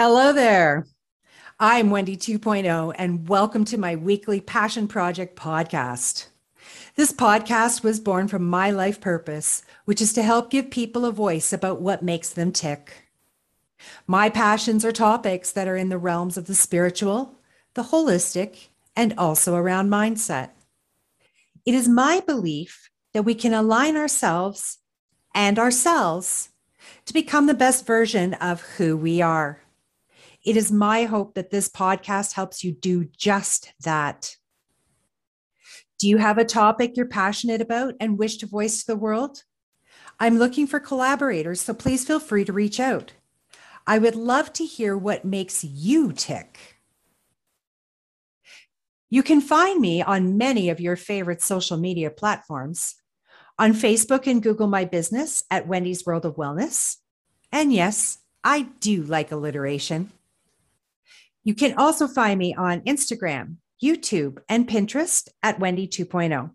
Hello there. I'm Wendy 2.0 and welcome to my weekly Passion Project podcast. This podcast was born from my life purpose, which is to help give people a voice about what makes them tick. My passions are topics that are in the realms of the spiritual, the holistic, and also around mindset. It is my belief that we can align ourselves and ourselves to become the best version of who we are. It is my hope that this podcast helps you do just that. Do you have a topic you're passionate about and wish to voice to the world? I'm looking for collaborators, so please feel free to reach out. I would love to hear what makes you tick. You can find me on many of your favorite social media platforms, on Facebook and Google my business at Wendy's World of Wellness. And yes, I do like alliteration. You can also find me on Instagram, YouTube, and Pinterest at Wendy 2.0.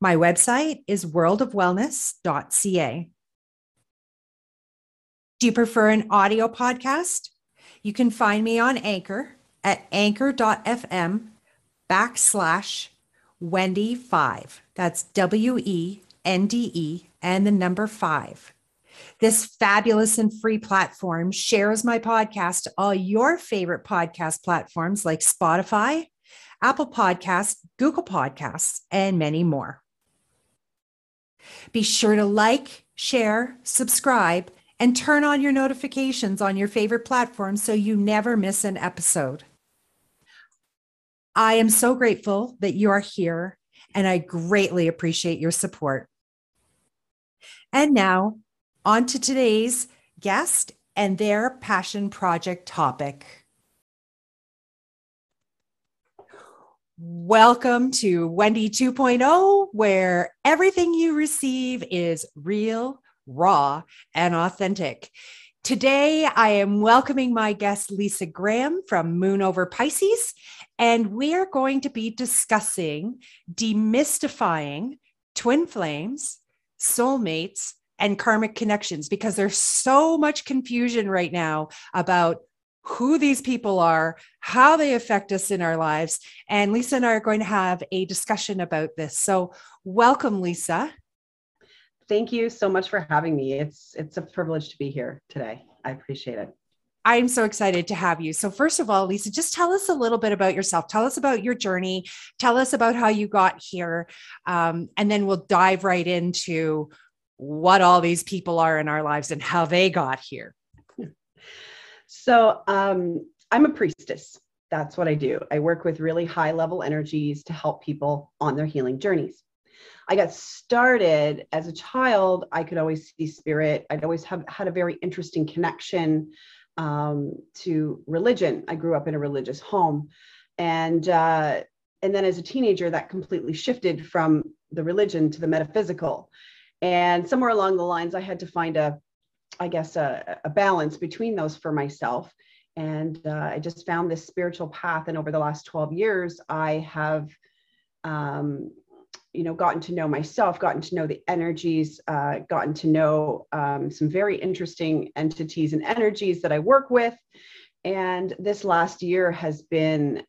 My website is worldofwellness.ca. Do you prefer an audio podcast? You can find me on Anchor at anchor.fm/Wendy5. That's WENDE and the number 5. This fabulous and free platform shares my podcast to all your favorite podcast platforms like Spotify, Apple Podcasts, Google Podcasts, and many more. Be sure to like, share, subscribe, and turn on your notifications on your favorite platform so you never miss an episode. I am so grateful that you are here, and I greatly appreciate your support. And now, on to today's guest and their passion project topic. Welcome to Wendy 2.0, where everything you receive is real, raw, and authentic. Today, I am welcoming my guest, Lisa Graham from Moon Over Pisces, and we are going to be discussing demystifying twin flames, soulmates, and karmic connections, because there's so much confusion right now about who these people are, how they affect us in our lives. And Lisa and I are going to have a discussion about this. So welcome, Lisa. Thank you so much for having me. It's a privilege to be here today. I appreciate it. I'm so excited to have you. So first of all, Lisa, just tell us a little bit about yourself. Tell us about your journey. Tell us about how you got here. And then we'll dive right into what all these people are in our lives and how they got here. So I'm a priestess. That's what I do. I work with really high level energies to help people on their healing journeys. I got started as a child. I could always see spirit. I'd always have had a very interesting connection to religion. I grew up in a religious home. And then as a teenager, that completely shifted from the religion to the metaphysical. And somewhere along the lines, I had to find a balance between those for myself. And I just found this spiritual path. And over the last 12 years, I have, gotten to know myself, gotten to know the energies, gotten to know some very interesting entities and energies that I work with. And this last year has been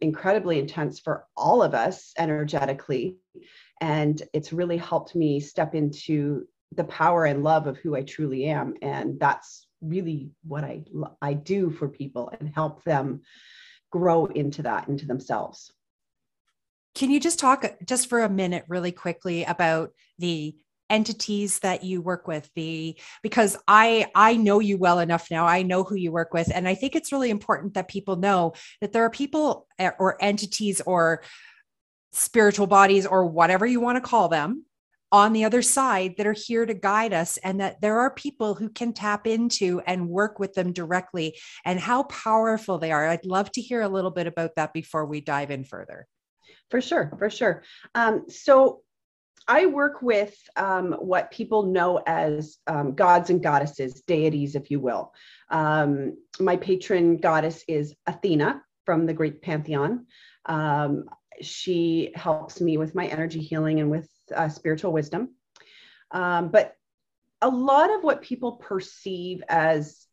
incredibly intense for all of us energetically. And it's really helped me step into the power and love of who I truly am. And that's really what I do for people and help them grow into that, into themselves. Can you just talk just for a minute really quickly about the entities that you work with, because I know you well enough now. I know who you work with. And I think it's really important that people know that there are people or entities or spiritual bodies or whatever you want to call them on the other side that are here to guide us, and that there are people who can tap into and work with them directly and how powerful they are. I'd love to hear a little bit about that before we dive in further. For sure. So I work with what people know as gods and goddesses, deities, if you will. My patron goddess is Athena from the Greek pantheon. She helps me with my energy healing and with spiritual wisdom. But a lot of what people perceive as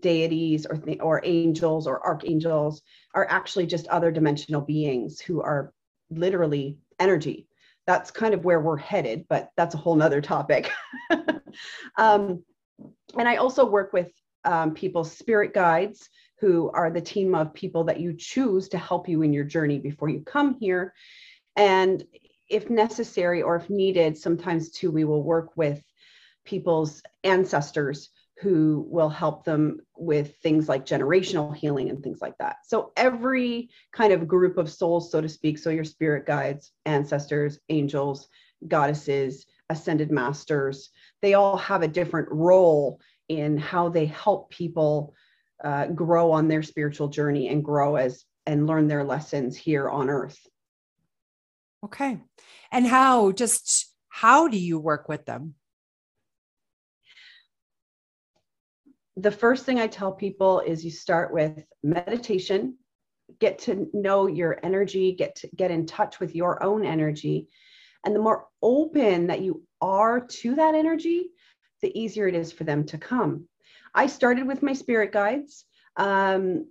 deities or angels or archangels are actually just other dimensional beings who are literally energy. That's kind of where we're headed, but that's a whole nother topic. And I also work with people's spirit guides, who are the team of people that you choose to help you in your journey before you come here. And if necessary, or if needed, sometimes too, we will work with people's ancestors who will help them with things like generational healing and things like that. So every kind of group of souls, so to speak, so your spirit guides, ancestors, angels, goddesses, ascended masters, they all have a different role in how they help people grow on their spiritual journey and grow as and learn their lessons here on earth. Okay. And how do you work with them? The first thing I tell people is you start with meditation, get to know your energy, get in touch with your own energy. And the more open that you are to that energy, the easier it is for them to come. I started with my spirit guides, and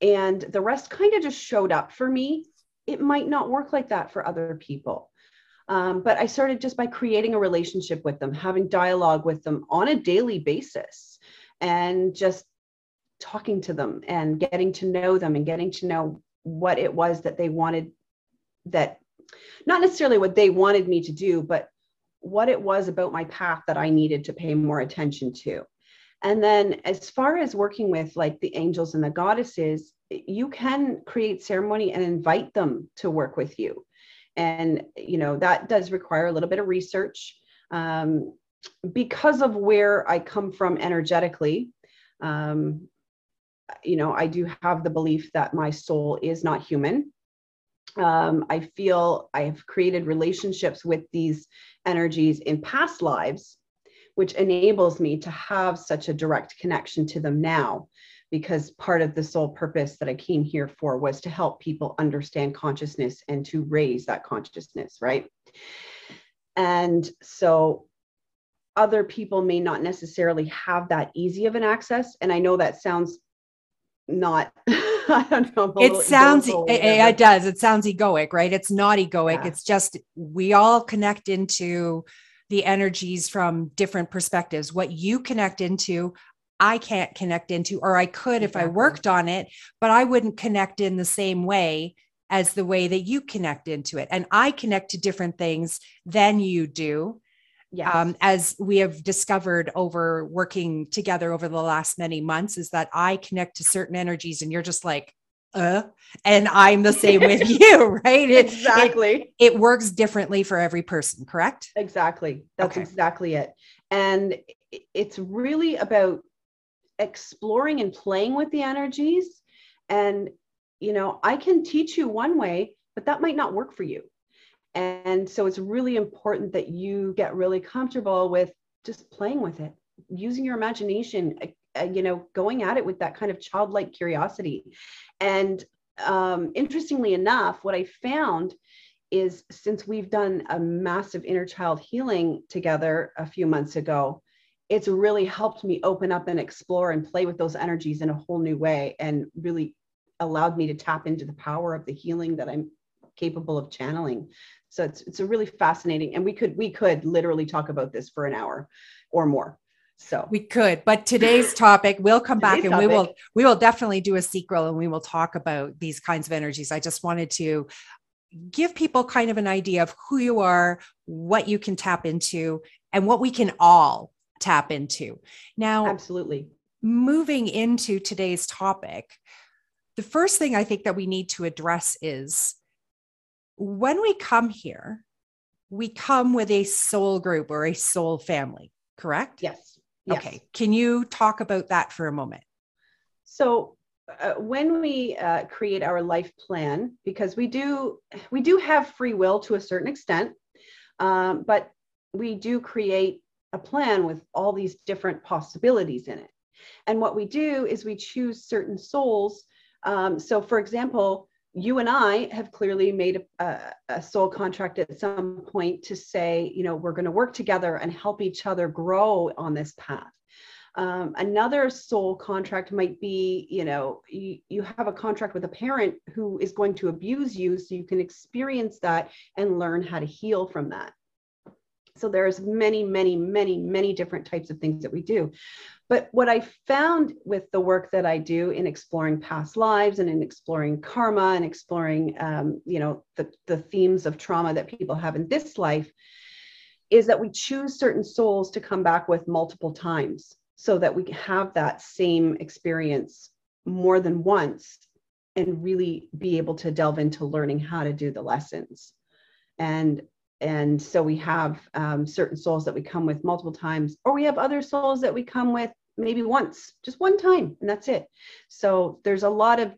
the rest kind of just showed up for me. It might not work like that for other people. But I started just by creating a relationship with them, having dialogue with them on a daily basis, and just talking to them and getting to know them and getting to know what it was that they wanted, that not necessarily what they wanted me to do, but what it was about my path that I needed to pay more attention to. And then as far as working with like the angels and the goddesses, you can create ceremony and invite them to work with you. And, you know, that does require a little bit of research. Because of where I come from energetically, you know, I do have the belief that my soul is not human. I feel I have created relationships with these energies in past lives, which enables me to have such a direct connection to them now, because part of the sole purpose that I came here for was to help people understand consciousness and to raise that consciousness, right? And so other people may not necessarily have that easy of an access. And I know that sounds not, I don't know. It sounds, it does. It sounds egoic, right? It's not egoic. Yeah. It's just, we all connect into the energies from different perspectives. What you connect into, I can't connect into, or I could if I worked on it, but I wouldn't connect in the same way as the way that you connect into it. And I connect to different things than you do. Yes. As we have discovered over working together over the last many months, is that I connect to certain energies and you're just like, and I'm the same with you, right? Exactly. It works differently for every person, correct? Exactly. That's exactly it. And it's really about exploring and playing with the energies. And, you know, I can teach you one way, but that might not work for you. And so it's really important that you get really comfortable with just playing with it, using your imagination, you know, going at it with that kind of childlike curiosity. And interestingly enough, what I found is since we've done a massive inner child healing together a few months ago, it's really helped me open up and explore and play with those energies in a whole new way, and really allowed me to tap into the power of the healing that I'm capable of channeling. So it's a really fascinating, and we could literally talk about this for an hour or more. So we could, but today's topic, we'll come back and we will definitely do a sequel, and we will talk about these kinds of energies. I just wanted to give people kind of an idea of who you are, what you can tap into, and what we can all tap into. Now, absolutely. Moving into today's topic, the first thing I think that we need to address is, when we come here, we come with a soul group or a soul family, correct? Yes. Okay. Can you talk about that for a moment? So when we create our life plan, because we do have free will to a certain extent, but we do create a plan with all these different possibilities in it. And what we do is we choose certain souls. So for example, you and I have clearly made a soul contract at some point to say, you know, we're going to work together and help each other grow on this path. Another soul contract might be, you know, you have a contract with a parent who is going to abuse you, so you can experience that and learn how to heal from that. So there's many, many, many, many different types of things that we do. But what I found with the work that I do in exploring past lives and in exploring karma and exploring, you know, the themes of trauma that people have in this life, is that we choose certain souls to come back with multiple times so that we have that same experience more than once and really be able to delve into learning how to do the lessons. And so we have certain souls that we come with multiple times, or we have other souls that we come with maybe once, just one time, and that's it. So there's a lot of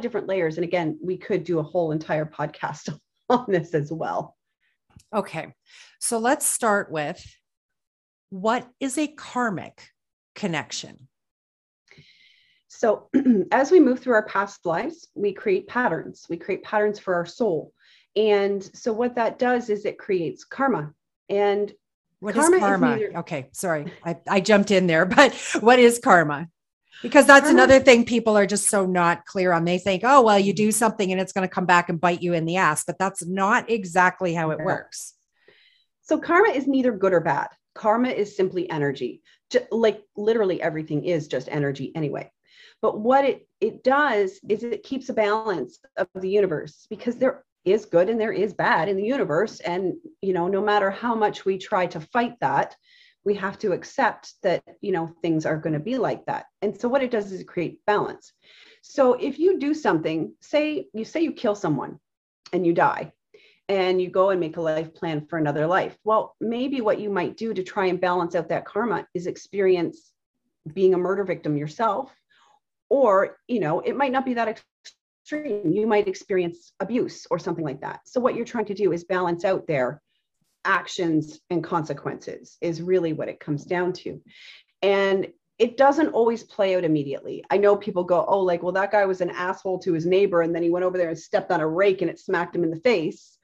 different layers. And again, we could do a whole entire podcast on this as well. Okay. So let's start with, what is a karmic connection? So as we move through our past lives, we create patterns. We create patterns for our soul. And so what that does is it creates karma. And what is karma? Okay. Sorry. I jumped in there, but what is karma? Because that's another thing people are just so not clear on. They think, oh, well, you do something and it's going to come back and bite you in the ass, but that's not exactly how it works. So karma is neither good or bad. Karma is simply energy. Just, like, literally everything is just energy anyway. But what it does is it keeps a balance of the universe, because there is good and there is bad in the universe. And, you know, no matter how much we try to fight that, we have to accept that, you know, things are going to be like that. And so what it does is it creates balance. So if you do something, say you kill someone and you die, and you go and make a life plan for another life. Well, maybe what you might do to try and balance out that karma is experience being a murder victim yourself, or, you know, it might not be that extreme. You might experience abuse or something like that. So what you're trying to do is balance out their actions and consequences, is really what it comes down to. And it doesn't always play out immediately. I know people go, oh, like, well, that guy was an asshole to his neighbor, and then he went over there and stepped on a rake and it smacked him in the face.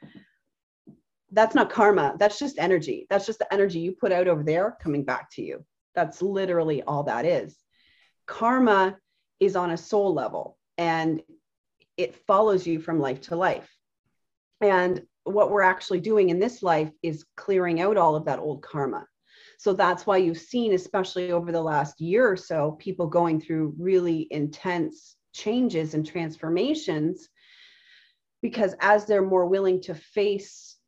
That's not karma. That's just energy. That's just the energy you put out over there coming back to you. That's literally all that is. Karma is on a soul level, and it follows you from life to life. And what we're actually doing in this life is clearing out all of that old karma. So that's why you've seen, especially over the last year or so, people going through really intense changes and transformations, because as they're more willing to face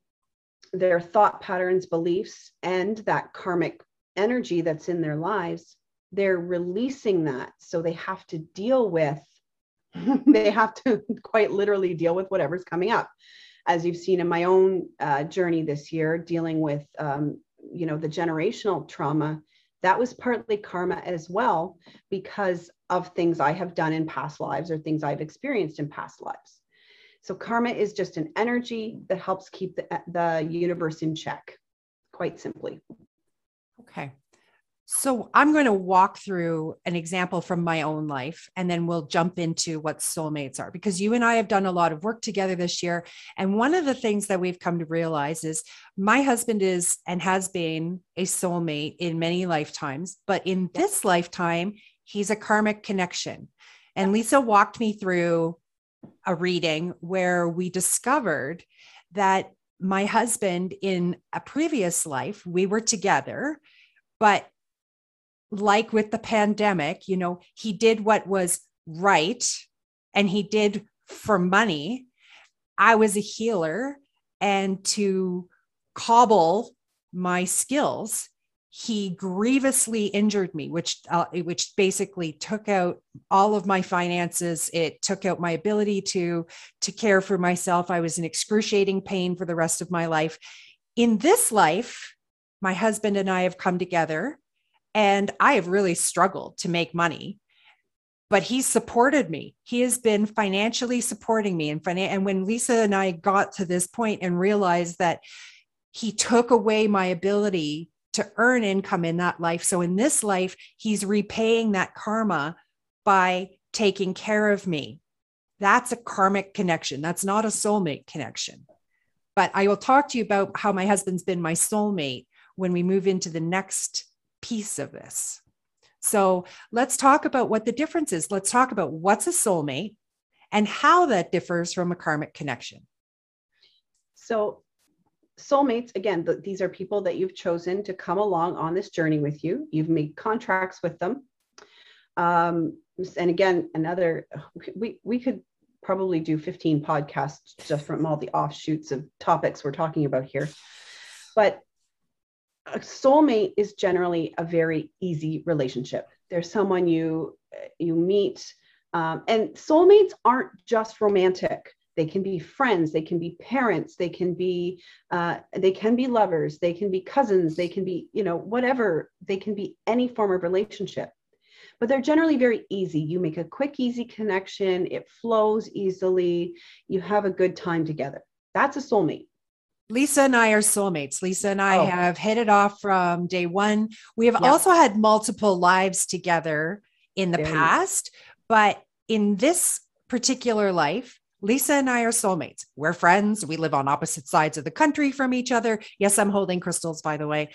their thought patterns, beliefs, and that karmic energy that's in their lives, they're releasing that. So they have to deal with, they have to quite literally deal with whatever's coming up. As you've seen in my own journey this year, dealing with, you know, the generational trauma, that was partly karma as well, because of things I have done in past lives or things I've experienced in past lives. So karma is just an energy that helps keep the universe in check, quite simply. Okay. So I'm going to walk through an example from my own life, and then we'll jump into what soulmates are, because you and I have done a lot of work together this year. And one of the things that we've come to realize is my husband is and has been a soulmate in many lifetimes, but in this lifetime, he's a karmic connection. And Lisa walked me through a reading where we discovered that my husband, in a previous life, we were together, but like with the pandemic, you know, he did what was right and he did for money. I was a healer, and to cobble my skills, he grievously injured me, which basically took out all of my finances. It took out my ability to care for myself. I was in excruciating pain for the rest of my life. In this life, my husband and I have come together, and I have really struggled to make money, but he supported me. He has been financially supporting me. And when Lisa and I got to this point and realized that he took away my ability to earn income in that life, so in this life, he's repaying that karma by taking care of me. That's a karmic connection. That's not a soulmate connection. But I will talk to you about how my husband's been my soulmate when we move into the next piece of this. So let's talk about what the difference is. Let's talk about what's a soulmate and how that differs from a karmic connection. So soulmates, again, these are people that you've chosen to come along on this journey with you. You've made contracts with them. And again, another, we could probably do 15 podcasts just from all the offshoots of topics we're talking about here. But a soulmate is generally a very easy relationship. There's someone you meet, and soulmates aren't just romantic. They can be friends. They can be parents. They can be lovers. They can be cousins. They can be, you know, whatever. They can be any form of relationship, but they're generally very easy. You make a quick, easy connection. It flows easily. You have a good time together. That's a soulmate. Lisa and I are soulmates. Lisa and I have hit it off from day one. We have also had multiple lives together in the past, but in this particular life, Lisa and I are soulmates. We're friends. We live on opposite sides of the country from each other. Yes, I'm holding crystals, by the way.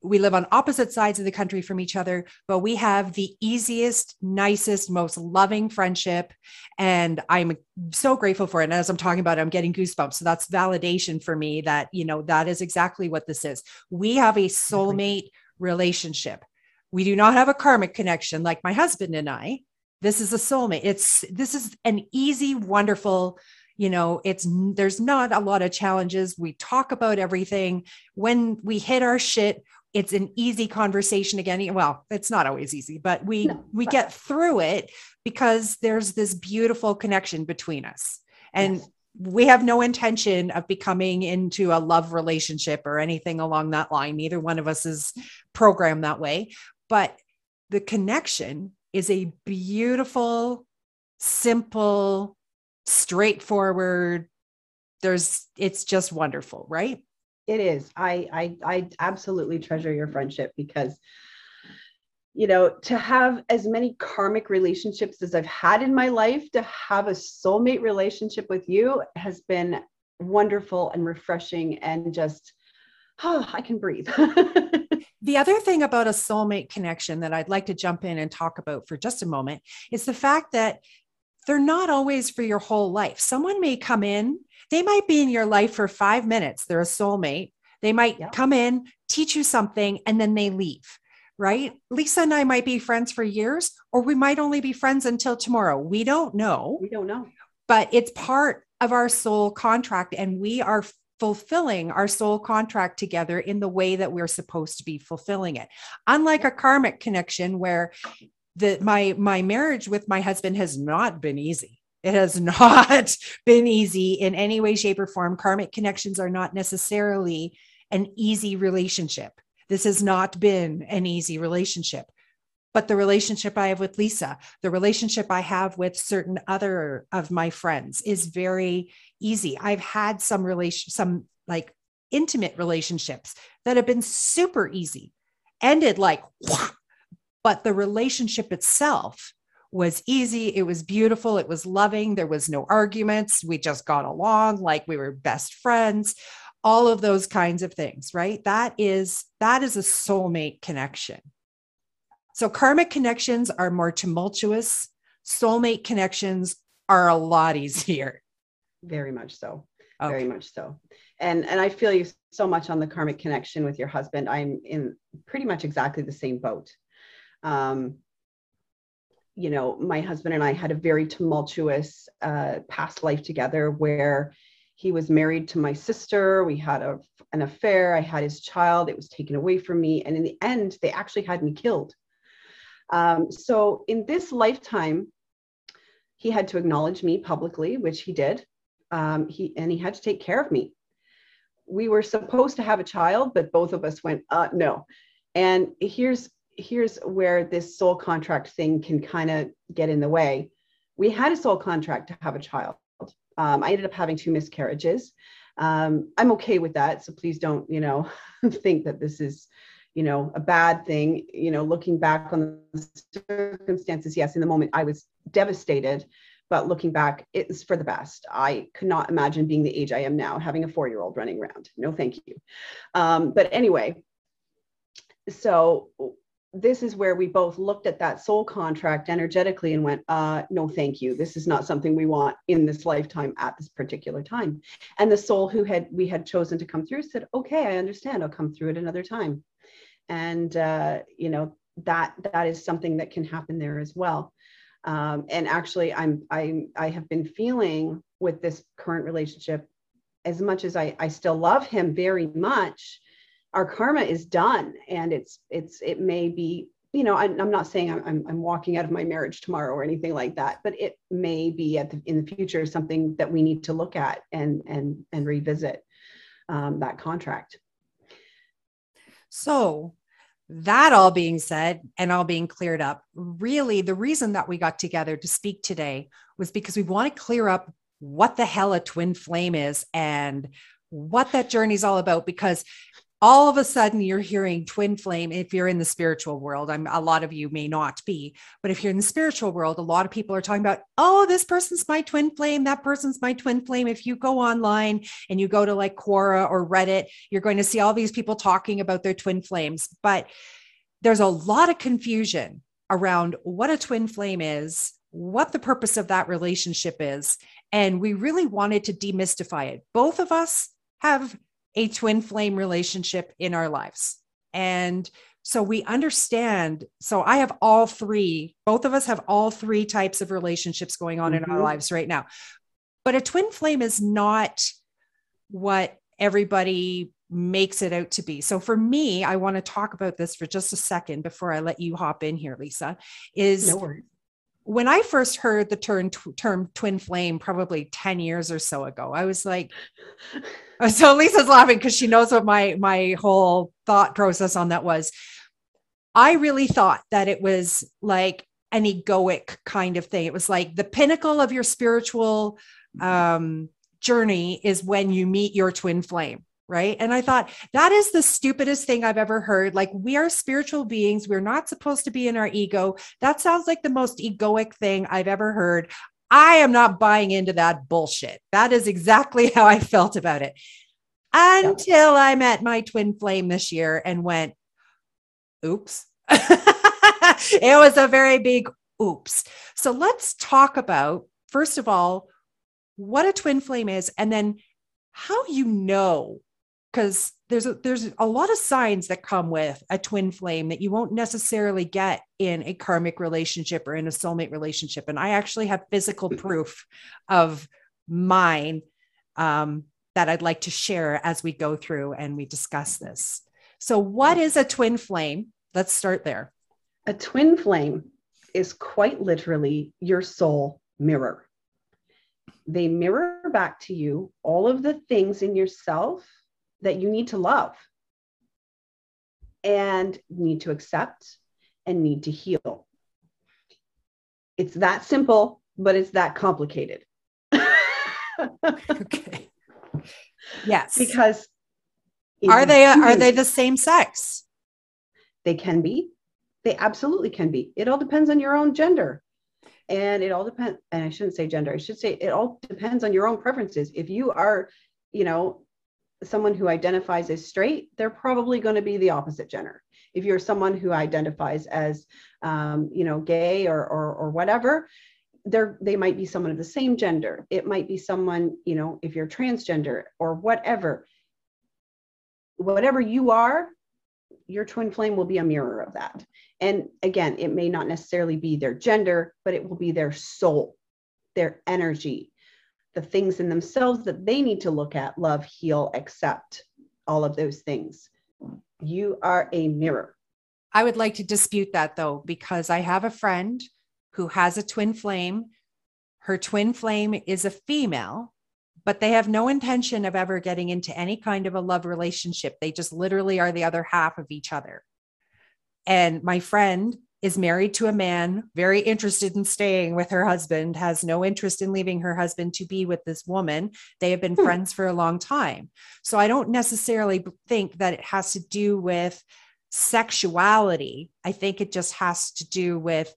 We live on opposite sides of the country from each other, but we have the easiest, nicest, most loving friendship. And I'm so grateful for it. And as I'm talking about it, I'm getting goosebumps. So that's validation for me that, you know, that is exactly what this is. We have a soulmate relationship. We do not have a karmic connection like my husband and I. This is a soulmate. This is an easy, wonderful, you know, there's not a lot of challenges. We talk about everything. When we hit our shit, it's an easy conversation again. Well, it's not always easy, but we get through it because there's this beautiful connection between us. And we have no intention of becoming into a love relationship or anything along that line. Neither one of us is programmed that way, but the connection is a beautiful, simple, straightforward. It's just wonderful, right? It is. I absolutely treasure your friendship because, you know, to have as many karmic relationships as I've had in my life, to have a soulmate relationship with you has been wonderful and refreshing and just, oh, I can breathe. The other thing about a soulmate connection that I'd like to jump in and talk about for just a moment is the fact that they're not always for your whole life. Someone may come in, they might be in your life for 5 minutes. They're a soulmate. They might come in, teach you something, and then they leave, right? Lisa and I might be friends for years, or we might only be friends until tomorrow. We don't know. We don't know. But it's part of our soul contract, and we are fulfilling our soul contract together in the way that we're supposed to be fulfilling it. Unlike a karmic connection where my marriage with my husband has not been easy. It has not been easy in any way, shape, or form. Karmic connections are not necessarily an easy relationship. This has not been an easy relationship. But the relationship I have with Lisa, the relationship I have with certain other of my friends is very easy. I've had some like intimate relationships that have been super easy, ended like, but the relationship itself was easy. It was beautiful. It was loving. There was no arguments. We just got along like we were best friends, all of those kinds of things, right? That is a soulmate connection. So karmic connections are more tumultuous. Soulmate connections are a lot easier. Very much so. Okay. Very much so. And I feel you so much on the karmic connection with your husband. I'm in pretty much exactly the same boat. You know, my husband and I had a very tumultuous past life together where he was married to my sister. We had an affair. I had his child. It was taken away from me. And in the end, they actually had me killed. So in this lifetime, he had to acknowledge me publicly, which he did. He had to take care of me. We were supposed to have a child, but both of us went, no. And here's where this soul contract thing can kind of get in the way. We had a soul contract to have a child. I ended up having 2 miscarriages. I'm okay with that. So please don't, you know, think that this is, you know, a bad thing. You know, looking back on the circumstances, yes, in the moment I was devastated, But looking back, it's for the best. I could not imagine being the age I am now, having a 4-year-old running around. No, thank you. But anyway, so this is where we both looked at that soul contract energetically and went, no, thank you. This is not something we want in this lifetime at this particular time. And the soul who had we had chosen to come through said, okay, I understand. I'll come through it another time. And, you know, that is something that can happen there as well. And actually, I have been feeling with this current relationship, as much as I still love him very much, our karma is done. And it may be, you know, I'm not saying I'm walking out of my marriage tomorrow or anything like that, but it may be in the future, something that we need to look at and revisit, that contract. So that all being said and all being cleared up, really the reason that we got together to speak today was because we want to clear up what the hell a twin flame is and what that journey is all about, because all of a sudden you're hearing twin flame. If you're in the spiritual world, a lot of you may not be, but if you're in the spiritual world, a lot of people are talking about, oh, this person's my twin flame. That person's my twin flame. If you go online and you go to like Quora or Reddit, you're going to see all these people talking about their twin flames, but there's a lot of confusion around what a twin flame is, what the purpose of that relationship is. And we really wanted to demystify it. Both of us have a twin flame relationship in our lives. And so we understand. So I have all three, both of us have all three types of relationships going on in our lives right now. But a twin flame is not what everybody makes it out to be. So for me, I want to talk about this for just a second before I let you hop in here, Lisa, is when I first heard the term twin flame, probably 10 years or so ago, I was like, so Lisa's laughing because she knows what my whole thought process on that was. I really thought that it was like an egoic kind of thing. It was like the pinnacle of your spiritual journey is when you meet your twin flame, right? And I thought that is the stupidest thing I've ever heard. Like, we are spiritual beings. We're not supposed to be in our ego. That sounds like the most egoic thing I've ever heard. I am not buying into that bullshit. That is exactly how I felt about it until I met my twin flame this year and went, oops. It was a very big oops. So let's talk about, first of all, what a twin flame is, and then how you know, because there's a lot of signs that come with a twin flame that you won't necessarily get in a karmic relationship or in a soulmate relationship. And I actually have physical proof of mine that I'd like to share as we go through and we discuss this. So what is a twin flame? Let's start there. A twin flame is quite literally your soul mirror. They mirror back to you all of the things in yourself that you need to love and need to accept and need to heal. It's that simple, but it's that complicated. Okay. Yes. Because are they the same sex? They can be. They absolutely can be. It all depends on your own gender. And it all depends, and I shouldn't say gender, I should say it all depends on your own preferences. If you are, you know, someone who identifies as straight, they're probably going to be the opposite gender. If you're someone who identifies as, you know, gay or whatever, they might be someone of the same gender. It might be someone, you know, if you're transgender or whatever, whatever you are, your twin flame will be a mirror of that. And again, it may not necessarily be their gender, but it will be their soul, their energy, the things in themselves that they need to look at, love, heal, accept, all of those things. You are a mirror. I would like to dispute that though, because I have a friend who has a twin flame. Her twin flame is a female, but they have no intention of ever getting into any kind of a love relationship. They just literally are the other half of each other. And my friend is married to a man, very interested in staying with her husband, has no interest in leaving her husband to be with this woman. They have been friends for a long time. So I don't necessarily think that it has to do with sexuality. I think it just has to do with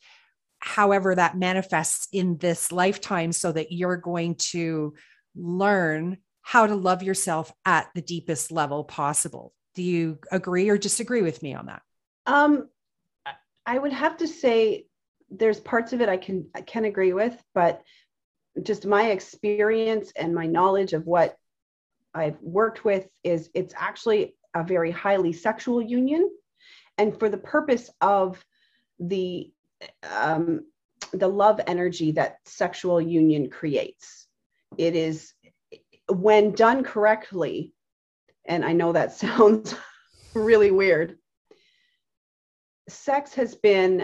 however that manifests in this lifetime, so that you're going to learn how to love yourself at the deepest level possible. Do you agree or disagree with me on that? I would have to say there's parts of it I can agree with, but just my experience and my knowledge of what I've worked with is it's actually a very highly sexual union. And for the purpose of the love energy that sexual union creates, it is, when done correctly, and I know that sounds really weird, sex has been,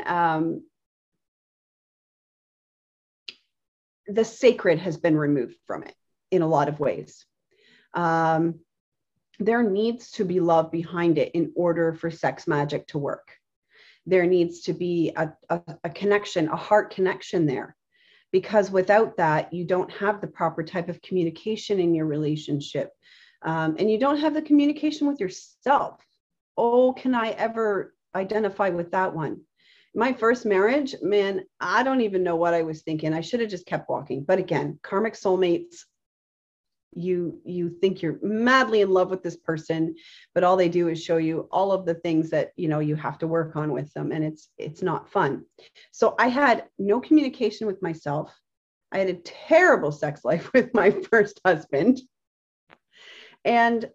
the sacred has been removed from it in a lot of ways. There needs to be love behind it in order for sex magic to work. There needs to be a connection, a heart connection there, because without that, you don't have the proper type of communication in your relationship. And you don't have the communication with yourself. Oh, can I ever identify with that one? My first marriage, man, I don't even know what I was thinking. I should have just kept walking. But again, karmic soulmates, you think you're madly in love with this person, but all they do is show you all of the things that, you know, you have to work on with them. And it's not fun. So I had no communication with myself. I had a terrible sex life with my first husband. And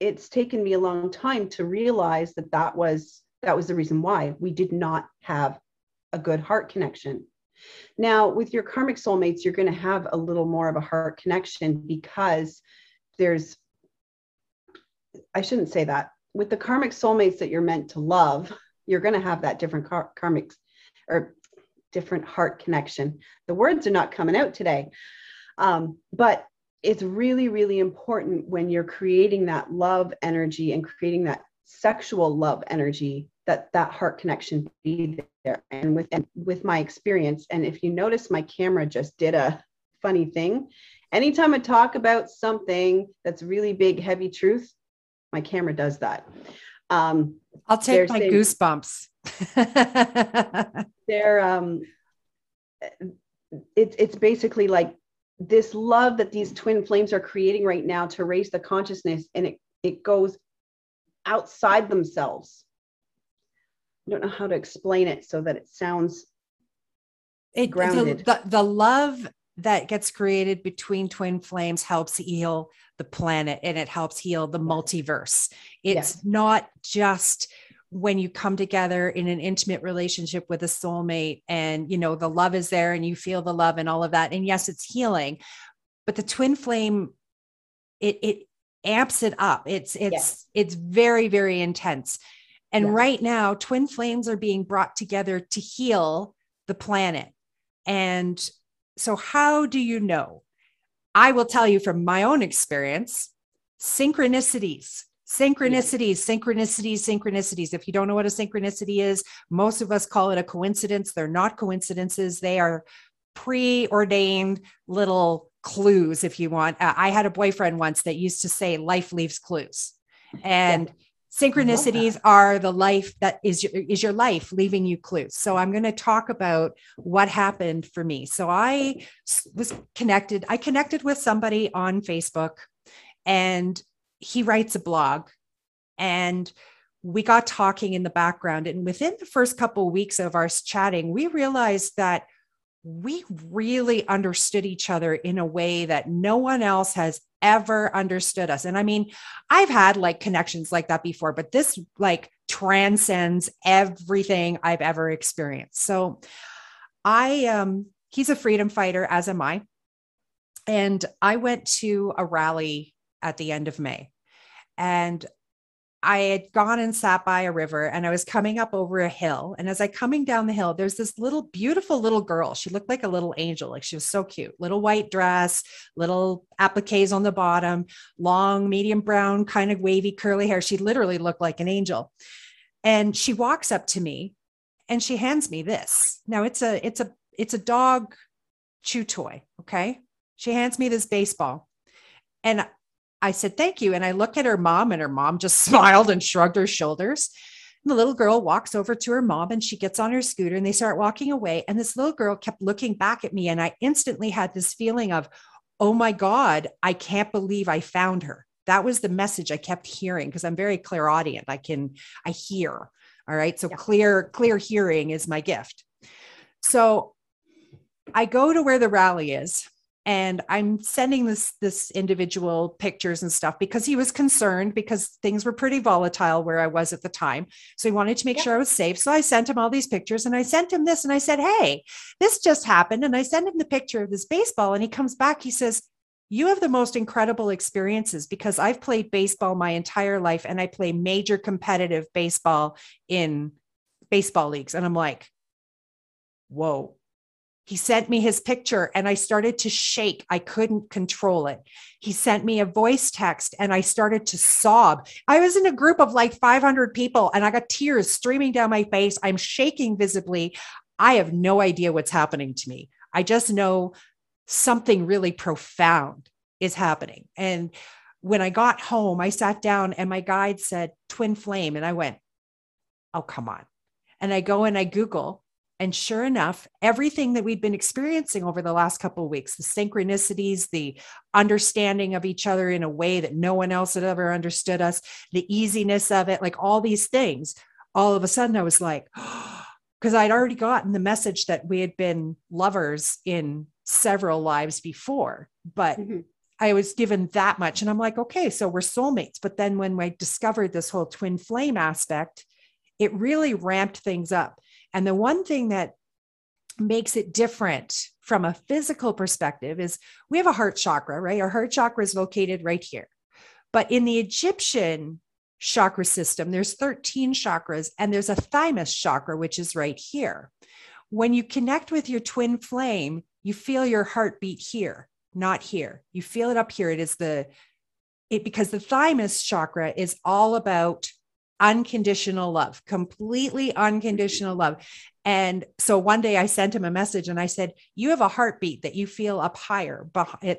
it's taken me a long time to realize that that was the reason why we did not have a good heart connection. Now, with your karmic soulmates, you're going to have a little more of a heart connection, because there's, I shouldn't say that. With the karmic soulmates that you're meant to love, you're going to have that different karmic or different heart connection. The words are not coming out today. But it's really, really important when you're creating that love energy and creating that sexual love energy, that heart connection be there. And with my experience, and if you notice, my camera just did a funny thing. Anytime I talk about something that's really big, heavy truth, my camera does that. I'll take my goosebumps. It's basically like this love that these twin flames are creating right now to raise the consciousness, and it goes outside themselves. I don't know how to explain it so that it sounds grounded. The love that gets created between twin flames helps heal the planet, and it helps heal the multiverse. It's not just when you come together in an intimate relationship with a soulmate and, you know, the love is there and you feel the love and all of that. And yes, it's healing, but the twin flame, it amps it up. It's very, very intense. And right now, twin flames are being brought together to heal the planet. And so how do you know? I will tell you from my own experience, synchronicities. If you don't know what a synchronicity is, most of us call it a coincidence. They're not coincidences. They are preordained little clues, if you want. I had a boyfriend once that used to say life leaves clues. And synchronicities are the life that is your life leaving you clues. So I'm going to talk about what happened for me. So I was connected. I connected with somebody on Facebook, and he writes a blog, and we got talking in the background. And within the first couple of weeks of our chatting, we realized that we really understood each other in a way that no one else has ever understood us. And I mean, I've had like connections like that before, but this like transcends everything I've ever experienced. So he's a freedom fighter, as am I. And I went to a rally at the end of May, and I had gone and sat by a river, and I was coming up over a hill. And as I coming down the hill, there's this little, beautiful little girl. She looked like a little angel. Like, she was so cute, little white dress, little appliques on the bottom, long, medium brown, kind of wavy, curly hair. She literally looked like an angel. And she walks up to me and she hands me this. Now it's a dog chew toy. Okay. She hands me this baseball, and I said, thank you. And I look at her mom, and her mom just smiled and shrugged her shoulders. And the little girl walks over to her mom and she gets on her scooter and they start walking away. And this little girl kept looking back at me. And I instantly had this feeling of, oh my God, I can't believe I found her. That was the message I kept hearing because I'm very clairaudient. I hear. All right. So yeah. Clear hearing is my gift. So I go to where the rally is and I'm sending this individual pictures and stuff because he was concerned because things were pretty volatile where I was at the time. So he wanted to make sure I was safe. So I sent him all these pictures and I sent him this and I said, hey, this just happened. And I sent him the picture of this baseball and he comes back. He says, you have the most incredible experiences because I've played baseball my entire life and I play major competitive baseball in baseball leagues. And I'm like, whoa. He sent me his picture and I started to shake. I couldn't control it. He sent me a voice text and I started to sob. I was in a group of like 500 people and I got tears streaming down my face. I'm shaking visibly. I have no idea what's happening to me. I just know something really profound is happening. And when I got home, I sat down and my guide said, twin flame. And I went, oh, come on. And I go and I Google. And sure enough, everything that we'd been experiencing over the last couple of weeks, the synchronicities, the understanding of each other in a way that no one else had ever understood us, the easiness of it, like all these things, all of a sudden I was like, because I'd already gotten the message that we had been lovers in several lives before, but I was given that much. And I'm like, okay, so we're soulmates. But then when I discovered this whole twin flame aspect, it really ramped things up. And the one thing that makes it different from a physical perspective is we have a heart chakra, right? Our heart chakra is located right here. But in the Egyptian chakra system, there's 13 chakras and there's a thymus chakra, which is right here. When you connect with your twin flame, you feel your heartbeat here, not here. You feel it up here. It is because the thymus chakra is all about unconditional love, completely unconditional love. And so one day I sent him a message and I said, you have a heartbeat that you feel up higher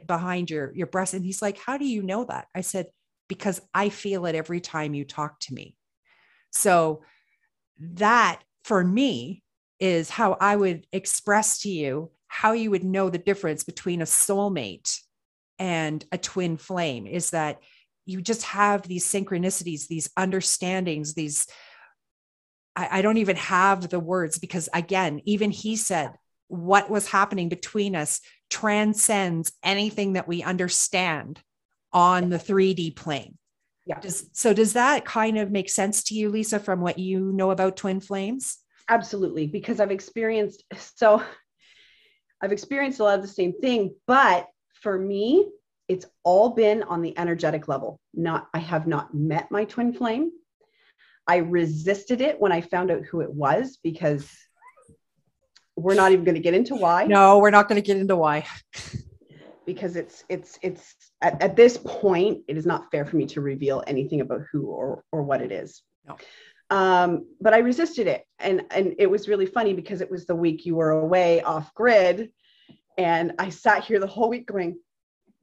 behind your breast. And he's like, how do you know that? I said, because I feel it every time you talk to me. So that for me is how I would express to you how you would know the difference between a soulmate and a twin flame is that you just have these synchronicities, these understandings, these, I don't even have the words because again, even he said what was happening between us transcends anything that we understand on the 3D plane. Yeah. So does that kind of make sense to you, Lisa, from what you know about twin flames? Absolutely. Because I've experienced a lot of the same thing, but for me, it's all been on the energetic level. I have not met my twin flame. I resisted it when I found out who it was because we're not even going to get into why. No, we're not going to get into why. Because it's at this point, it is not fair for me to reveal anything about who or what it is. No. But I resisted it. And it was really funny because it was the week you were away off grid. And I sat here the whole week going,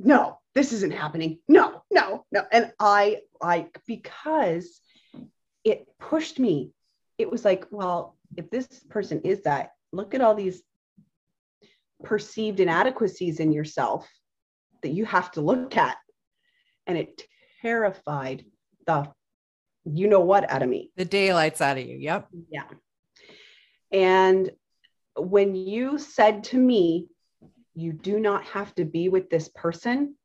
no, this isn't happening. No, no, no. And because it pushed me, it was like, well, if this person is that, look at all these perceived inadequacies in yourself that you have to look at. And it terrified the you know what out of me. The daylights out of you. Yep. Yeah. And when you said to me, you do not have to be with this person,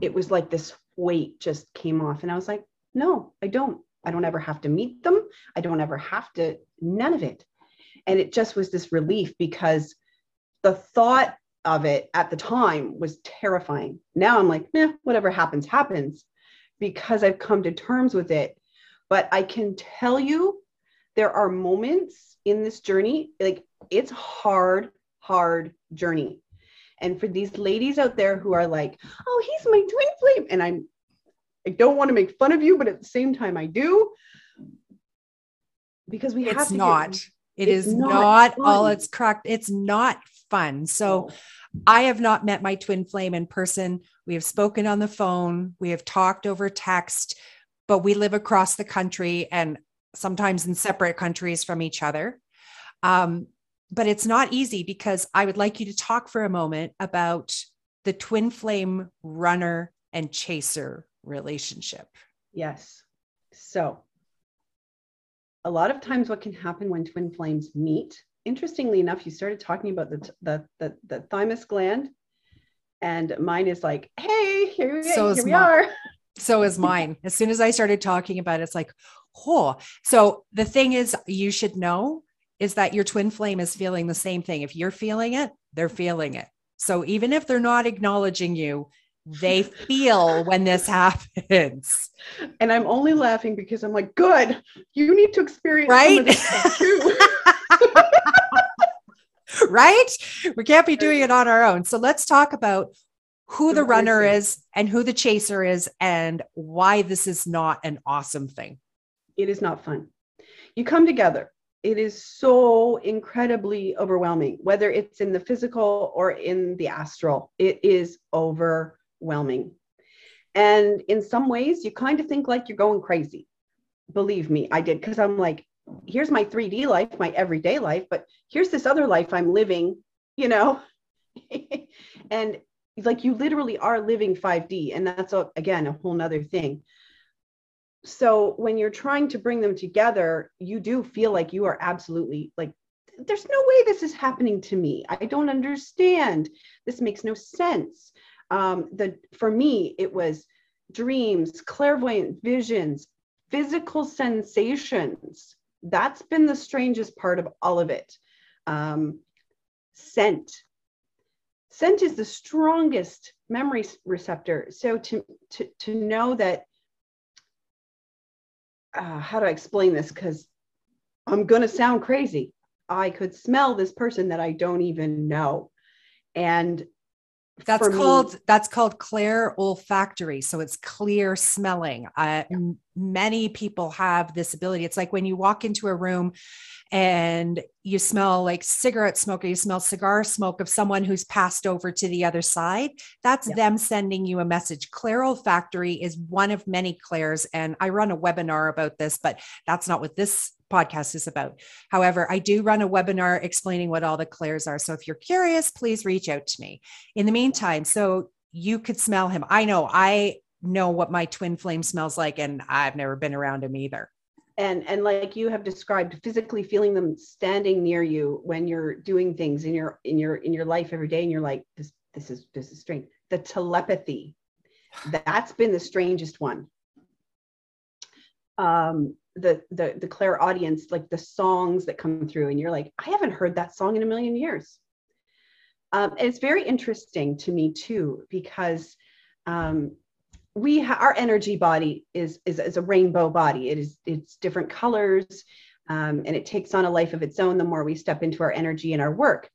it was like this weight just came off. And I was like, no, I don't ever have to meet them. I don't ever have to, none of it. And it just was this relief because the thought of it at the time was terrifying. Now I'm like, whatever happens, happens because I've come to terms with it. But I can tell you there are moments in this journey, like it's hard journey. And for these ladies out there who are like, oh, he's my twin flame. And I don't want to make fun of you, but at the same time I do. Because we have to. It's not fun. So I have not met my twin flame in person. We have spoken on the phone. We have talked over text. But we live across the country and sometimes in separate countries from each other. But it's not easy, because I would like you to talk for a moment about the twin flame runner and chaser relationship. Yes. So a lot of times what can happen when twin flames meet, interestingly enough, you started talking about the thymus gland, and mine is like, hey, here we are. So is mine. As soon as I started talking about it, it's like, oh. So the thing is, you should know is that your twin flame is feeling the same thing. If you're feeling it, they're feeling it. So even if they're not acknowledging you, they feel when this happens. And I'm only laughing because I'm like, good, you need to experience, right? Too. Right? We can't be doing it on our own. So let's talk about who the runner is and who the chaser is and why this is not an awesome thing. It is not fun. You come together. It is so incredibly overwhelming, whether it's in the physical or in the astral. It is overwhelming. And in some ways, you kind of think like you're going crazy. Believe me, I did, because I'm like, here's my 3D life, my everyday life, but here's this other life I'm living, you know? And like, you literally are living 5D. And that's, again, a whole nother thing. So when you're trying to bring them together, you do feel like you are absolutely like, there's no way this is happening to me. I don't understand. This makes no sense. For me, it was dreams, clairvoyant visions, physical sensations. That's been the strangest part of all of it. Scent. Scent is the strongest memory receptor. So to know that, how do I explain this? Because I'm going to sound crazy. I could smell this person that I don't even know. And that's called clair olfactory. So it's clear smelling. Many people have this ability. It's like when you walk into a room and you smell like cigarette smoke, or you smell cigar smoke of someone who's passed over to the other side. That's them sending you a message. Clair olfactory is one of many clairs. And I run a webinar about this, but that's not what this podcast is about. However, I do run a webinar explaining what all the clairs are. So if you're curious, please reach out to me. In the meantime, so you could smell him. I know what my twin flame smells like, and I've never been around him either. And like you have described, physically feeling them standing near you when you're doing things in your life every day, and you're like, this is strange. The telepathy, that's been the strangest one. The clairaudience, like the songs that come through, and you're like, I haven't heard that song in a million years. And it's very interesting to me too, because our energy body is a rainbow body. It's different colors, and it takes on a life of its own the more we step into our energy and our work.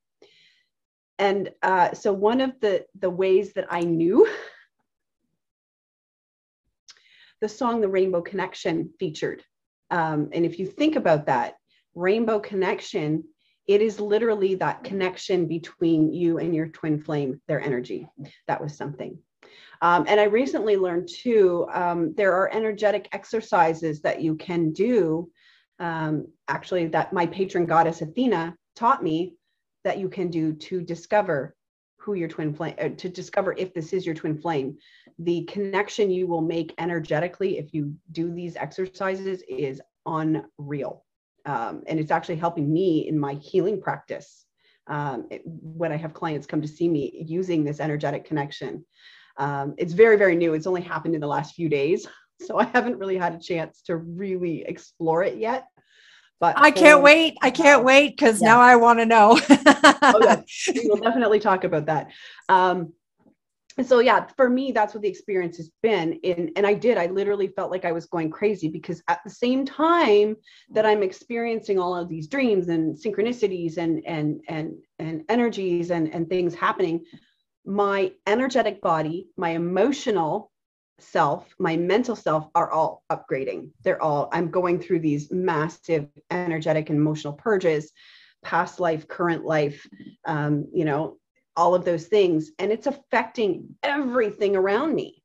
And so one of the ways that I knew the song, The Rainbow Connection, featured. And if you think about that, Rainbow Connection, it is literally that connection between you and your twin flame, their energy. That was something. And I recently learned too, there are energetic exercises that you can do. Actually, that my patron goddess Athena taught me, that you can do to discover who your twin flame, to discover if this is your twin flame. The connection you will make energetically if you do these exercises is unreal. And it's actually helping me in my healing practice. When I have clients come to see me using this energetic connection, it's very, very new. It's only happened in the last few days. So I haven't really had a chance to really explore it yet. But I can't wait. I can't wait, because now I want to know. Okay. We will definitely talk about that. So yeah, for me, that's what the experience has been. I literally felt like I was going crazy, because at the same time that I'm experiencing all of these dreams and synchronicities and energies and things happening, my energetic body, my emotional self, my mental self are all upgrading. I'm going through these massive energetic and emotional purges, past life, current life, all of those things. And it's affecting everything around me.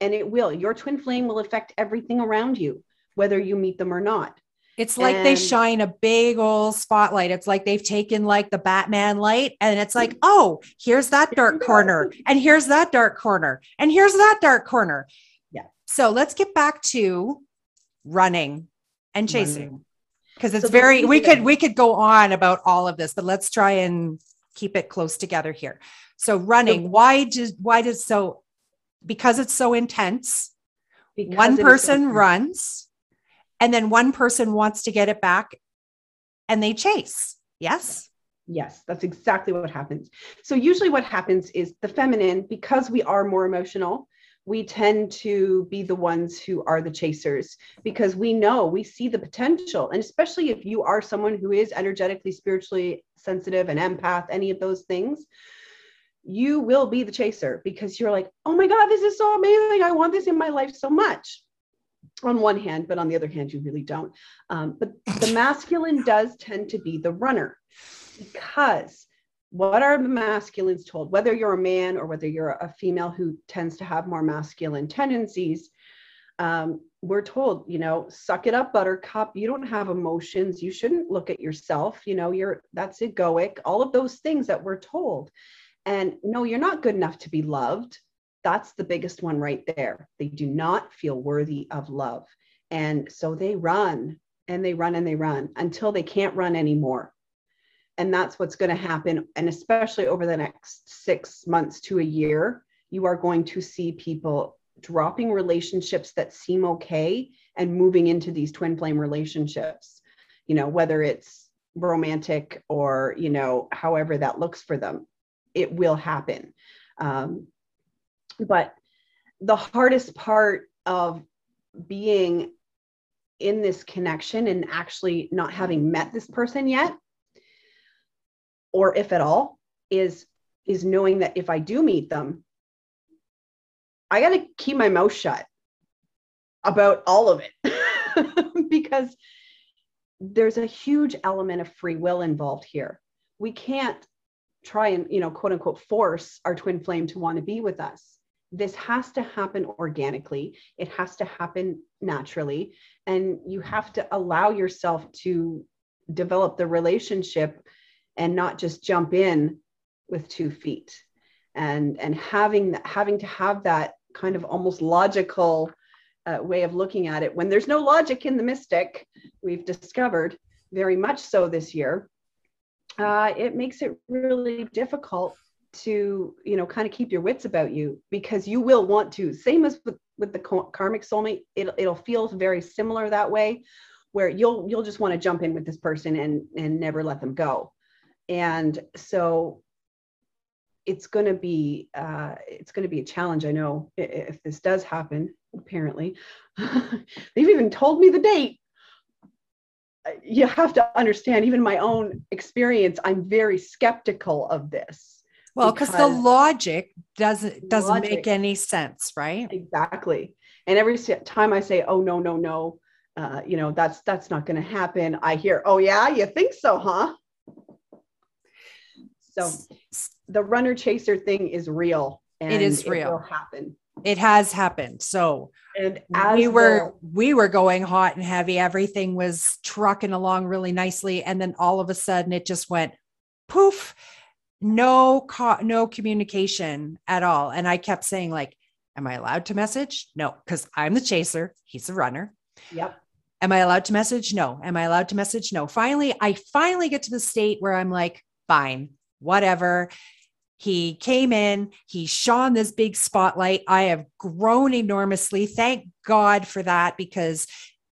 And your twin flame will affect everything around you. whether you meet them or not. It's like they shine a big old spotlight. It's like they've taken like the Batman light and it's like, oh, here's that dark corner and here's that dark corner and here's that dark corner. Yeah. So let's get back to running and chasing because it's we could go on about all of this, but let's try and keep it close together here. So running, because it's so intense, one person runs. And then one person wants to get it back and they chase. Yes. Yes. That's exactly what happens. So usually what happens is the feminine, because we are more emotional, we tend to be the ones who are the chasers because we see the potential. And especially if you are someone who is energetically, spiritually sensitive, an empath, any of those things, you will be the chaser because you're like, oh my God, this is so amazing. I want this in my life so much. On one hand, but on the other hand, you really don't. But the masculine does tend to be the runner because what are the masculines told? Whether you're a man or whether you're a female who tends to have more masculine tendencies, we're told, suck it up, buttercup. You don't have emotions. You shouldn't look at yourself. That's egoic. All of those things that we're told. And no, you're not good enough to be loved. That's the biggest one right there. They do not feel worthy of love. And so they run and they run and they run until they can't run anymore. And that's what's going to happen. And especially over the next 6 months to a year, you are going to see people dropping relationships that seem okay and moving into these twin flame relationships, whether it's romantic or, however that looks for them, it will happen. But the hardest part of being in this connection and actually not having met this person yet, or if at all, is knowing that if I do meet them, I got to keep my mouth shut about all of it because there's a huge element of free will involved here. We can't try and, quote unquote, force our twin flame to want to be with us. This has to happen organically. It has to happen naturally. And you have to allow yourself to develop the relationship and not just jump in with 2 feet and having to have that kind of almost logical way of looking at it when there's no logic in the mystic. We've discovered very much so this year. It makes it really difficult to, kind of keep your wits about you because you will want to, same as with the karmic soulmate, it'll feel very similar that way where you'll just want to jump in with this person and never let them go. And so it's going to be a challenge. I know if this does happen, apparently they've even told me the date. You have to understand even my own experience. I'm very skeptical of this. Well, because the logic doesn't make any sense, right? Exactly. And every time I say, oh, no, that's not going to happen. I hear, oh yeah, you think so, huh? So the runner chaser thing is real. And it is real. It will happen. It has happened. So and we were going hot and heavy. Everything was trucking along really nicely. And then all of a sudden it just went poof. No communication at all. And I kept saying like, am I allowed to message? No, because I'm the chaser. He's the runner. Yep. Am I allowed to message? No. Am I allowed to message? No. I finally get to the state where I'm like, fine, whatever. He came in, he shone this big spotlight. I have grown enormously. Thank God for that, because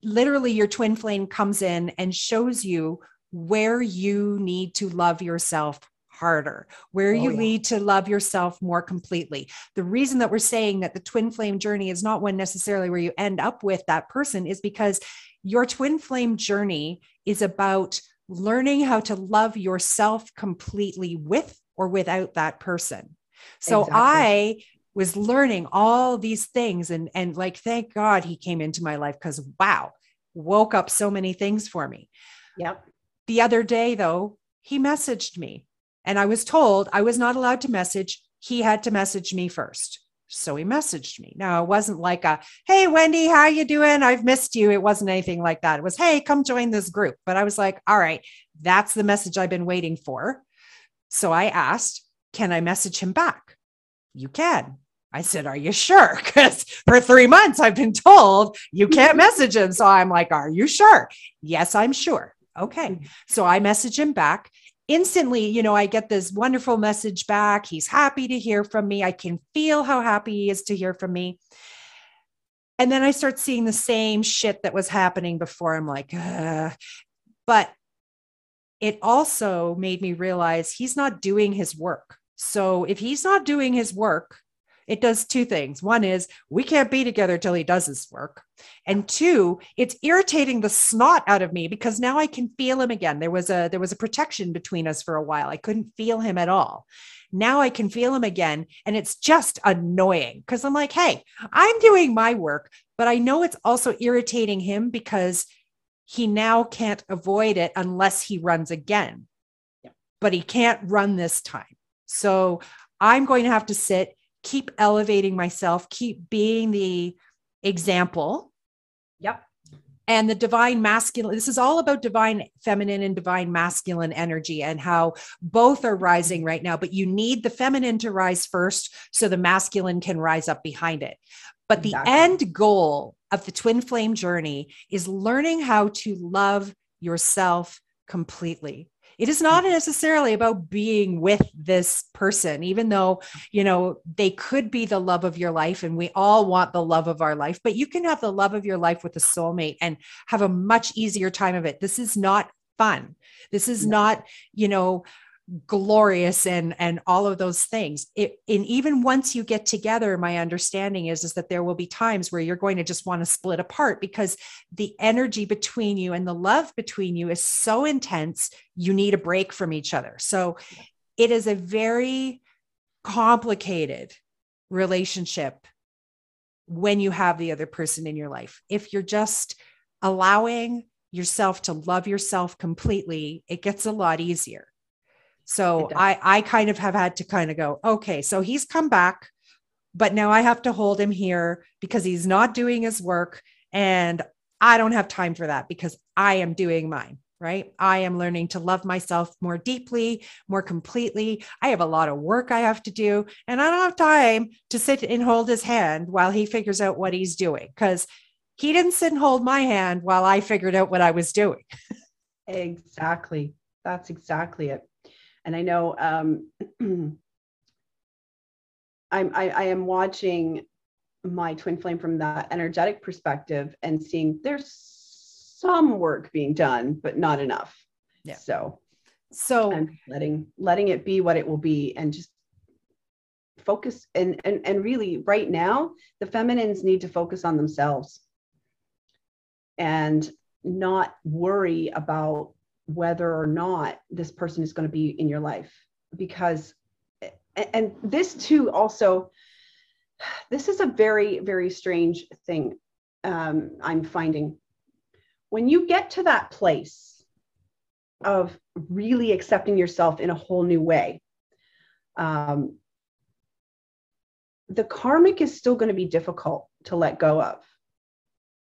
literally your twin flame comes in and shows you where you need to love yourself harder, where you need to love yourself more completely. The reason that we're saying that the twin flame journey is not one necessarily where you end up with that person is because your twin flame journey is about learning how to love yourself completely with or without that person. So exactly. I was learning all these things and like, thank God he came into my life because wow, woke up so many things for me. Yep. The other day though, he messaged me. And I was told I was not allowed to message. He had to message me first. So he messaged me. Now, it wasn't like a, hey, Wendy, how you doing? I've missed you. It wasn't anything like that. It was, hey, come join this group. But I was like, all right, that's the message I've been waiting for. So I asked, can I message him back? You can. I said, are you sure? Because for 3 months, I've been told you can't message him. So I'm like, are you sure? Yes, I'm sure. Okay. So I message him back. Instantly, you know, I get this wonderful message back. He's happy to hear from me. I can feel how happy he is to hear from me. And then I start seeing the same shit that was happening before. I'm like, ugh. But it also made me realize he's not doing his work. So if he's not doing his work, it does two things. One is we can't be together till he does his work. And two, it's irritating the snot out of me because now I can feel him again. There was a protection between us for a while. I couldn't feel him at all. Now I can feel him again. And it's just annoying because I'm like, hey, I'm doing my work, but I know it's also irritating him because he now can't avoid it unless he runs again, but he can't run this time. So I'm going to have to sit, keep elevating myself, keep being the example. Yep. And the divine masculine, this is all about divine feminine and divine masculine energy and how both are rising right now, but you need the feminine to rise first so the masculine can rise up behind it. But exactly. The end goal of the twin flame journey is learning how to love yourself completely. It is not necessarily about being with this person, even though, you know, they could be the love of your life and we all want the love of our life, but you can have the love of your life with a soulmate and have a much easier time of it. This is not fun. This is not, you know, glorious and all of those things. And even once you get together, my understanding is that there will be times where you're going to just want to split apart because the energy between you and the love between you is so intense, you need a break from each other. So it is a very complicated relationship when you have the other person in your life. If you're just allowing yourself to love yourself completely, it gets a lot easier. So I kind of have had to kind of go, okay, so he's come back, but now I have to hold him here because he's not doing his work. And I don't have time for that because I am doing mine, right? I am learning to love myself more deeply, more completely. I have a lot of work I have to do, and I don't have time to sit and hold his hand while he figures out what he's doing because he didn't sit and hold my hand while I figured out what I was doing. Exactly. That's exactly it. And I know I am watching my twin flame from that energetic perspective and seeing there's some work being done, but not enough. Yeah. So I'm letting it be what it will be and just focus and really right now, the feminines need to focus on themselves and not worry about whether or not this person is going to be in your life, because, and this too, also, this is a very, very strange thing. I'm finding when you get to that place of really accepting yourself in a whole new way, the karmic is still going to be difficult to let go of.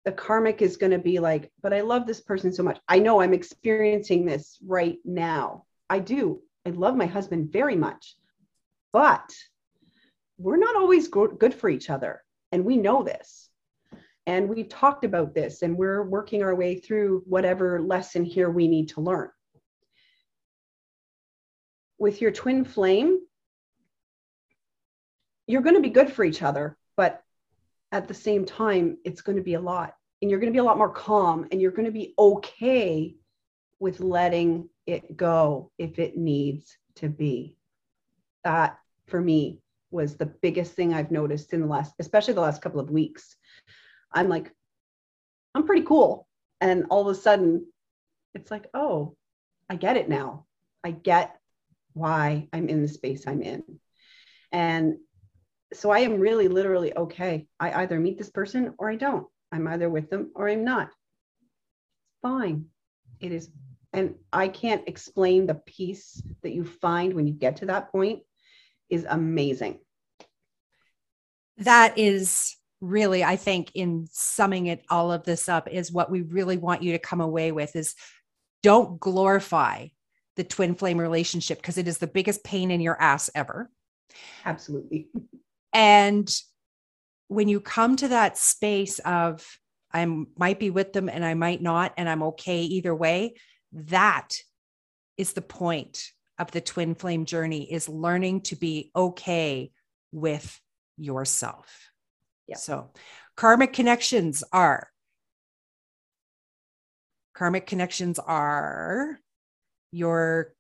The karmic is going to be like, but I love this person so much. I know I'm experiencing this right now. I do. I love my husband very much, but we're not always good for each other. And we know this, and we've talked about this, and we're working our way through whatever lesson here we need to learn. With your twin flame, you're going to be good for each other, but at the same time, it's going to be a lot, and you're going to be a lot more calm, and you're going to be okay with letting it go if it needs to be. That for me was the biggest thing I've noticed in especially the last couple of weeks. I'm like, I'm pretty cool. And all of a sudden it's like, oh, I get it now. I get why I'm in the space I'm in. And so I am really literally okay. I either meet this person or I don't. I'm either with them or I'm not. It's fine. It is. And I can't explain the peace that you find when you get to that point is amazing. that is really, I think, in summing it all of this up, is what we really want you to come away with is don't glorify the twin flame relationship, because it is the biggest pain in your ass ever. Absolutely. And when you come to that space of I might be with them and I might not, and I'm okay either way, that is the point of the twin flame journey, is learning to be okay with yourself. Yep. So karmic connections are your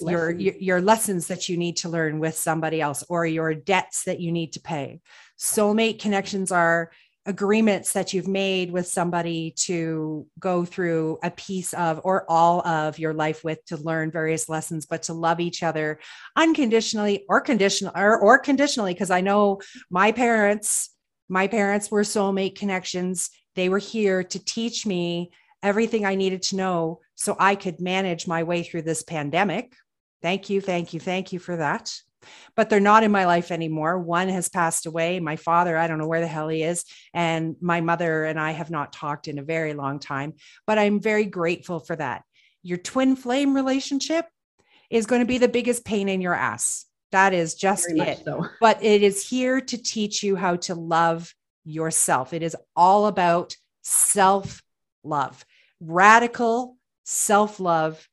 lessons that you need to learn with somebody else, or your debts that you need to pay. Soulmate connections are agreements that you've made with somebody to go through a piece of or all of your life with, to learn various lessons, but to love each other unconditionally or conditionally. Because I know my parents were soulmate connections. They were here to teach me everything I needed to know so I could manage my way through this pandemic. Thank you for that. But they're not in my life anymore. One has passed away. My father, I don't know where the hell he is. And my mother and I have not talked in a very long time, but I'm very grateful for that. Your twin flame relationship is going to be the biggest pain in your ass. That is just it. So. But it is here to teach you how to love yourself. It is all about self-love. Radical self-love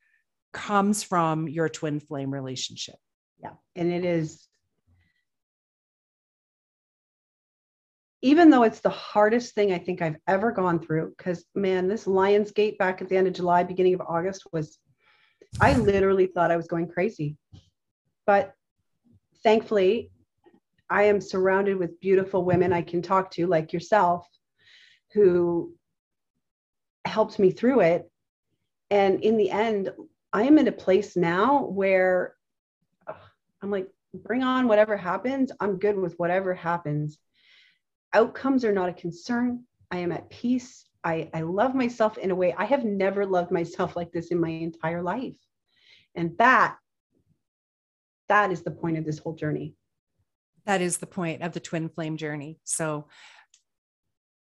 comes from your twin flame relationship. Yeah. And it is, even though it's the hardest thing I think I've ever gone through, because man, this Lionsgate back at the end of July, beginning of August was, I literally thought I was going crazy. But thankfully, I am surrounded with beautiful women I can talk to, like yourself, who helped me through it. And in the end, I am in a place now where I'm like, bring on whatever happens. I'm good with whatever happens. Outcomes are not a concern. I am at peace. I love myself in a way. I have never loved myself like this in my entire life. And that is the point of this whole journey. That is the point of the twin flame journey. So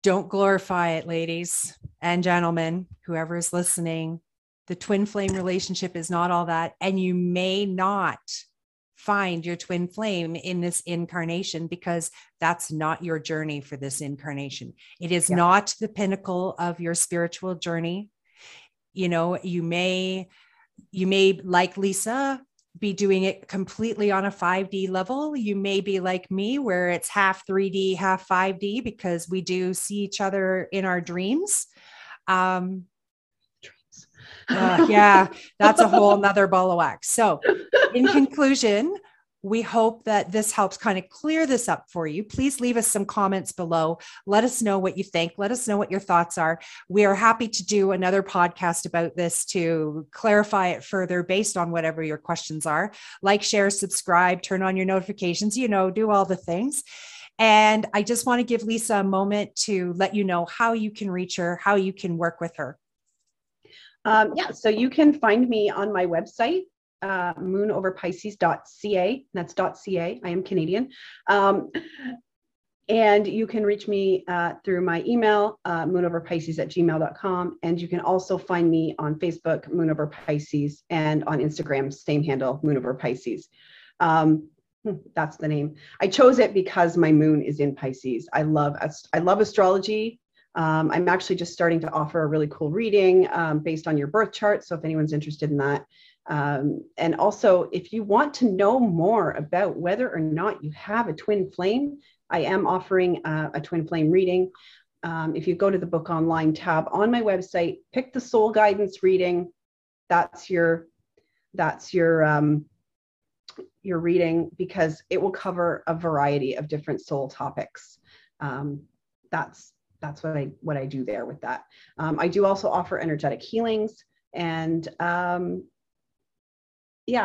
don't glorify it, ladies and gentlemen, whoever is listening. The twin flame relationship is not all that. And you may not find your twin flame in this incarnation, because that's not your journey for this incarnation. It is not the pinnacle of your spiritual journey. You know, you may, like Lisa, be doing it completely on a 5D level. You may be like me, where it's half 3D, half 5D, because we do see each other in our dreams. Yeah, that's a whole nother ball of wax. So in conclusion, we hope that this helps kind of clear this up for you. Please leave us some comments below. Let us know what you think. Let us know what your thoughts are. We are happy to do another podcast about this to clarify it further based on whatever your questions are. Like, share, subscribe, turn on your notifications, do all the things. And I just want to give Lisa a moment to let you know how you can reach her, how you can work with her. So you can find me on my website, moonoverpisces.ca. That's .ca. I am Canadian. And you can reach me through my email, moonoverpisces@gmail.com. And you can also find me on Facebook, Moon Over Pisces, and on Instagram, same handle, Moon Over Pisces. That's the name. I chose it because my moon is in Pisces. I love astrology. I'm actually just starting to offer a really cool reading based on your birth chart. So if anyone's interested in that. And also, if you want to know more about whether or not you have a twin flame, I am offering a twin flame reading. If you go to the book online tab on my website, pick the soul guidance reading. That's your reading, because it will cover a variety of different soul topics. That's what I do there with that. I do also offer energetic healings, and I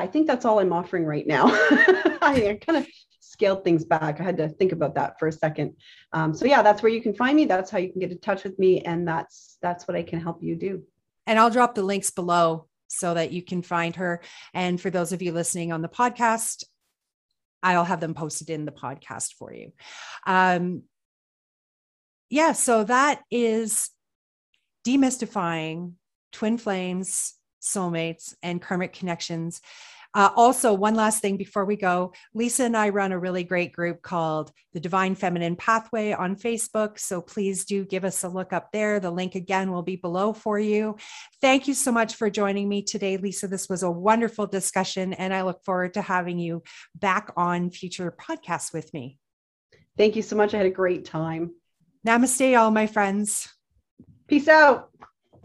think that's all I'm offering right now. I kind of scaled things back. I had to think about that for a second. That's where you can find me. That's how you can get in touch with me, and that's what I can help you do. And I'll drop the links below so that you can find her. And for those of you listening on the podcast, I'll have them posted in the podcast for you. Yeah, so that is demystifying twin flames, soulmates, and karmic connections. Also, one last thing before we go, Lisa and I run a really great group called the Divine Feminine Pathway on Facebook. So please do give us a look up there. The link again will be below for you. Thank you so much for joining me today, Lisa. This was a wonderful discussion, and I look forward to having you back on future podcasts with me. Thank you so much. I had a great time. Namaste, all my friends. Peace out.